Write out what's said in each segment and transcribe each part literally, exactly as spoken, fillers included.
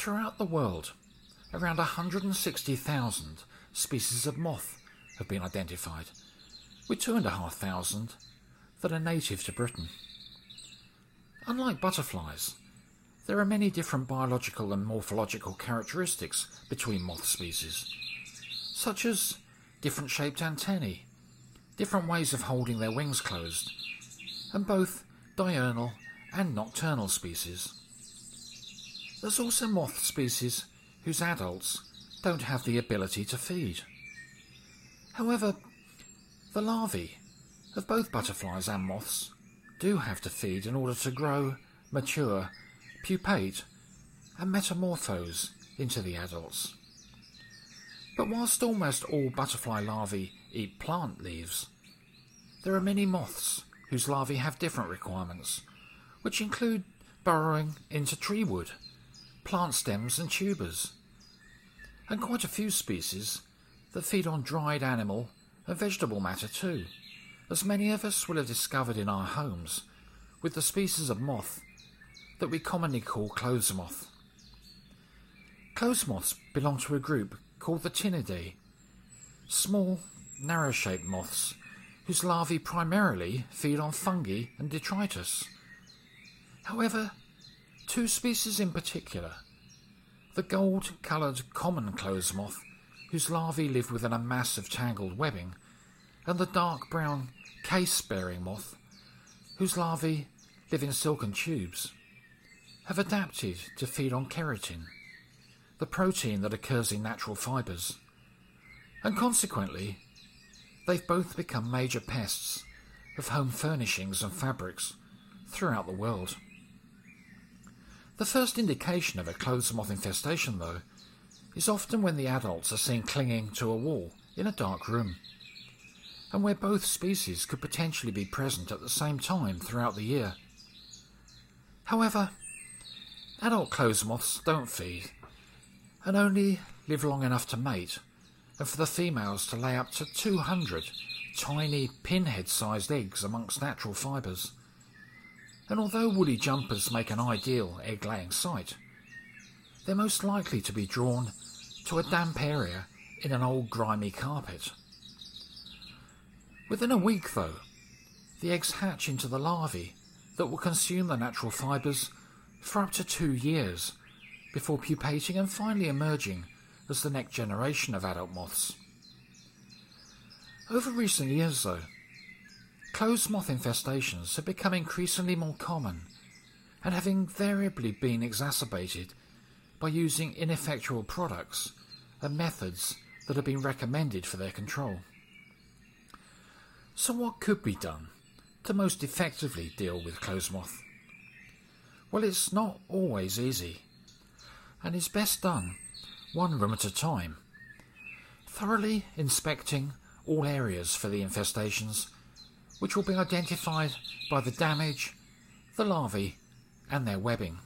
Throughout the world, around one hundred sixty thousand species of moth have been identified, with two thousand five hundred that are native to Britain. Unlike butterflies, there are many different biological and morphological characteristics between moth species, such as different shaped antennae, different ways of holding their wings closed, and both diurnal and nocturnal species. There's also moth species whose adults don't have the ability to feed. However, the larvae of both butterflies and moths do have to feed in order to grow, mature, pupate and metamorphose into the adults. But whilst almost all butterfly larvae eat plant leaves, there are many moths whose larvae have different requirements, which include burrowing into tree wood, plant stems and tubers, and quite a few species that feed on dried animal and vegetable matter too, as many of us will have discovered in our homes with the species of moth that we commonly call clothes moth. Clothes moths belong to a group called the Tinnidae, small, narrow-shaped moths whose larvae primarily feed on fungi and detritus. However, two species in particular, the gold-coloured common clothes moth, whose larvae live within a mass of tangled webbing, and the dark brown case-bearing moth, whose larvae live in silken tubes, have adapted to feed on keratin, the protein that occurs in natural fibres, and consequently they've both become major pests of home furnishings and fabrics throughout the world. The first indication of a clothes moth infestation, though, is often when the adults are seen clinging to a wall in a dark room, and where both species could potentially be present at the same time throughout the year. However, adult clothes moths don't feed, and only live long enough to mate, and for the females to lay up to two hundred tiny pinhead-sized eggs amongst natural fibres. And although woolly jumpers make an ideal egg-laying site, they're most likely to be drawn to a damp area in an old grimy carpet. Within a week, though, the eggs hatch into the larvae that will consume the natural fibres for up to two years before pupating and finally emerging as the next generation of adult moths. Over recent years, though, clothes moth infestations have become increasingly more common and have invariably been exacerbated by using ineffectual products and methods that have been recommended for their control. So what could be done to most effectively deal with clothes moth? Well, it's not always easy, and is best done one room at a time, thoroughly inspecting all areas for the infestations, which will be identified by the damage, the larvae and their webbing.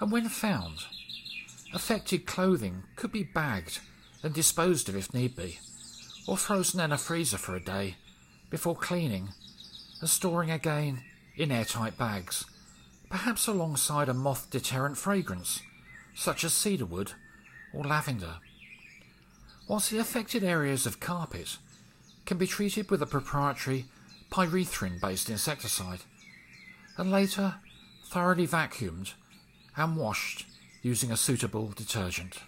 And when found, affected clothing could be bagged and disposed of if need be, or frozen in a freezer for a day before cleaning and storing again in airtight bags, perhaps alongside a moth deterrent fragrance such as cedarwood or lavender. Whilst the affected areas of carpet can be treated with a proprietary pyrethrin-based insecticide and later thoroughly vacuumed and washed using a suitable detergent.